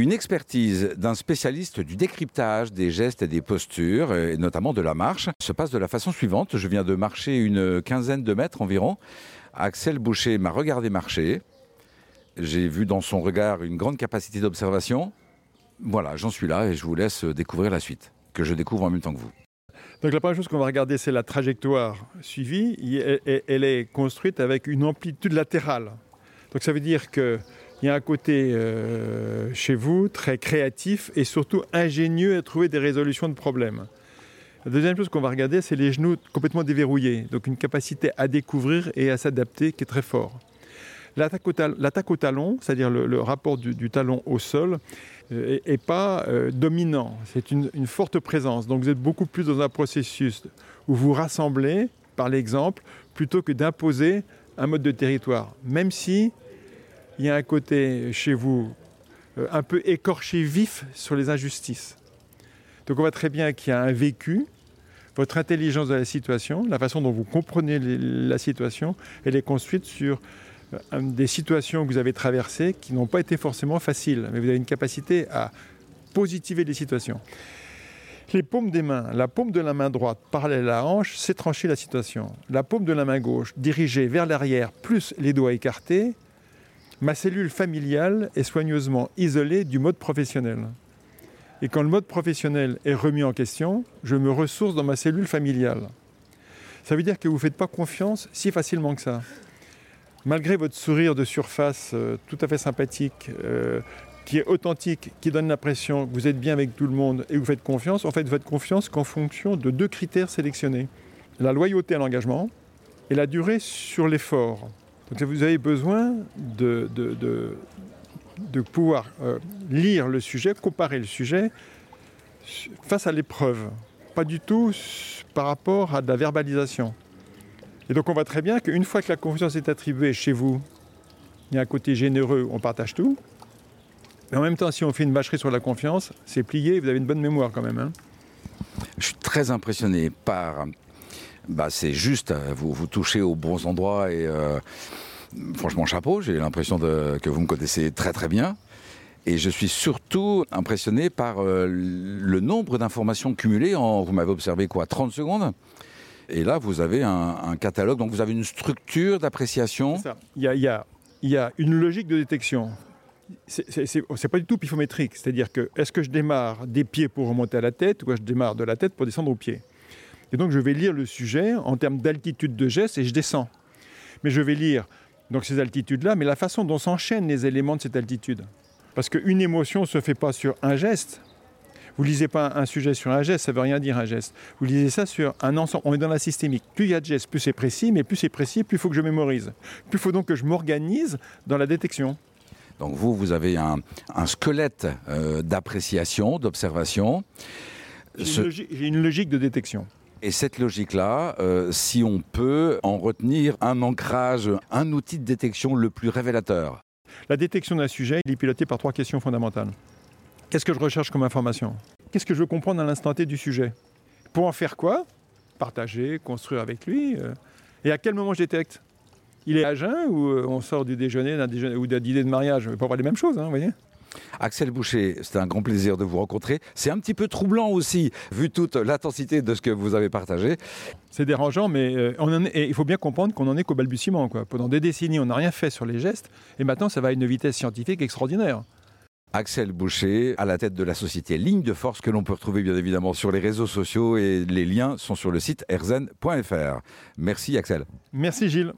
une expertise d'un spécialiste du décryptage des gestes et des postures, et notamment de la marche, se passe de la façon suivante. Je viens de marcher une quinzaine de mètres environ. Axel Boucher m'a regardé marcher. J'ai vu dans son regard une grande capacité d'observation. Voilà, j'en suis là et je vous laisse découvrir la suite, que je découvre en même temps que vous. Donc la première chose qu'on va regarder, c'est la trajectoire suivie. Elle est construite avec une amplitude latérale. Donc ça veut dire qu'il y a un côté chez vous très créatif et surtout ingénieux à trouver des résolutions de problèmes. La deuxième chose qu'on va regarder, c'est les genoux complètement déverrouillés. Donc une capacité à découvrir et à s'adapter qui est très forte. L'attaque au talon, c'est-à-dire le rapport du talon au sol, n'est pas dominant. C'est une forte présence. Donc vous êtes beaucoup plus dans un processus où vous rassemblez, par l'exemple, plutôt que d'imposer un mode de territoire. Même si il y a un côté chez vous un peu écorché vif sur les injustices. Donc on voit très bien qu'il y a un vécu. Votre intelligence de la situation, la façon dont vous comprenez la situation, elle est construite sur des situations que vous avez traversées qui n'ont pas été forcément faciles, mais vous avez une capacité à positiver les situations. Les paumes des mains, la paume de la main droite parallèle à la hanche, c'est trancher la situation. La paume de la main gauche dirigée vers l'arrière, plus les doigts écartés, ma cellule familiale est soigneusement isolée du mode professionnel. Et quand le mode professionnel est remis en question, je me ressource dans ma cellule familiale. Ça veut dire que vous ne faites pas confiance si facilement que ça. Malgré votre sourire de surface tout à fait sympathique, qui est authentique, qui donne l'impression que vous êtes bien avec tout le monde et que vous faites confiance, en fait, vous faites confiance qu'en fonction de deux critères sélectionnés. La loyauté à l'engagement et la durée sur l'effort. Donc vous avez besoin de pouvoir lire le sujet, comparer le sujet face à l'épreuve. Pas du tout par rapport à de la verbalisation. Et donc on voit très bien qu'une fois que la confiance est attribuée chez vous, il y a un côté généreux, on partage tout. Mais en même temps, si on fait une bâcherie sur la confiance, c'est plié, vous avez une bonne mémoire quand même. Je suis très impressionné par... c'est juste, vous touchez aux bons endroits et franchement chapeau, j'ai l'impression que vous me connaissez très très bien. Et je suis surtout impressionné par le nombre d'informations cumulées en, vous m'avez observé 30 secondes ? Et là, vous avez un catalogue, donc vous avez une structure d'appréciation. C'est ça. Il y a une logique de détection. C'est pas du tout pifométrique. C'est-à-dire que, est-ce que je démarre des pieds pour remonter à la tête ou je démarre de la tête pour descendre aux pieds ? Et donc, je vais lire le sujet en termes d'altitude de geste et je descends. Mais je vais lire donc, ces altitudes-là, mais la façon dont s'enchaînent les éléments de cette altitude. Parce qu'une émotion ne se fait pas sur un geste. Vous lisez pas un sujet sur un geste, ça veut rien dire un geste. Vous lisez ça sur un ensemble, on est dans la systémique. Plus il y a de gestes, plus c'est précis, mais plus c'est précis, plus il faut que je mémorise. Plus il faut donc que je m'organise dans la détection. Donc vous avez un squelette d'appréciation, d'observation. J'ai une logique de détection. Et cette logique-là, si on peut en retenir un ancrage, un outil de détection le plus révélateur. La détection d'un sujet, il est piloté par 3 questions fondamentales. Qu'est-ce que je recherche comme information ? Qu'est-ce que je veux comprendre à l'instant T du sujet ? Pour en faire quoi ? Partager, construire avec lui. Et à quel moment je détecte ? Il est à jeun ou on sort du déjeuner, ou d'un dîner de mariage ? On ne peut pas avoir les mêmes choses, hein, vous voyez ? Axel Boucher, c'était un grand plaisir de vous rencontrer. C'est un petit peu troublant aussi, vu toute l'intensité de ce que vous avez partagé. C'est dérangeant, mais il faut bien comprendre qu'on n'en est qu'au balbutiement, quoi. Pendant des décennies, on n'a rien fait sur les gestes, et maintenant ça va à une vitesse scientifique extraordinaire. Axel Boucher, à la tête de la société Ligne de Force, que l'on peut retrouver bien évidemment sur les réseaux sociaux et les liens sont sur le site erzen.fr. Merci Axel. Merci Gilles.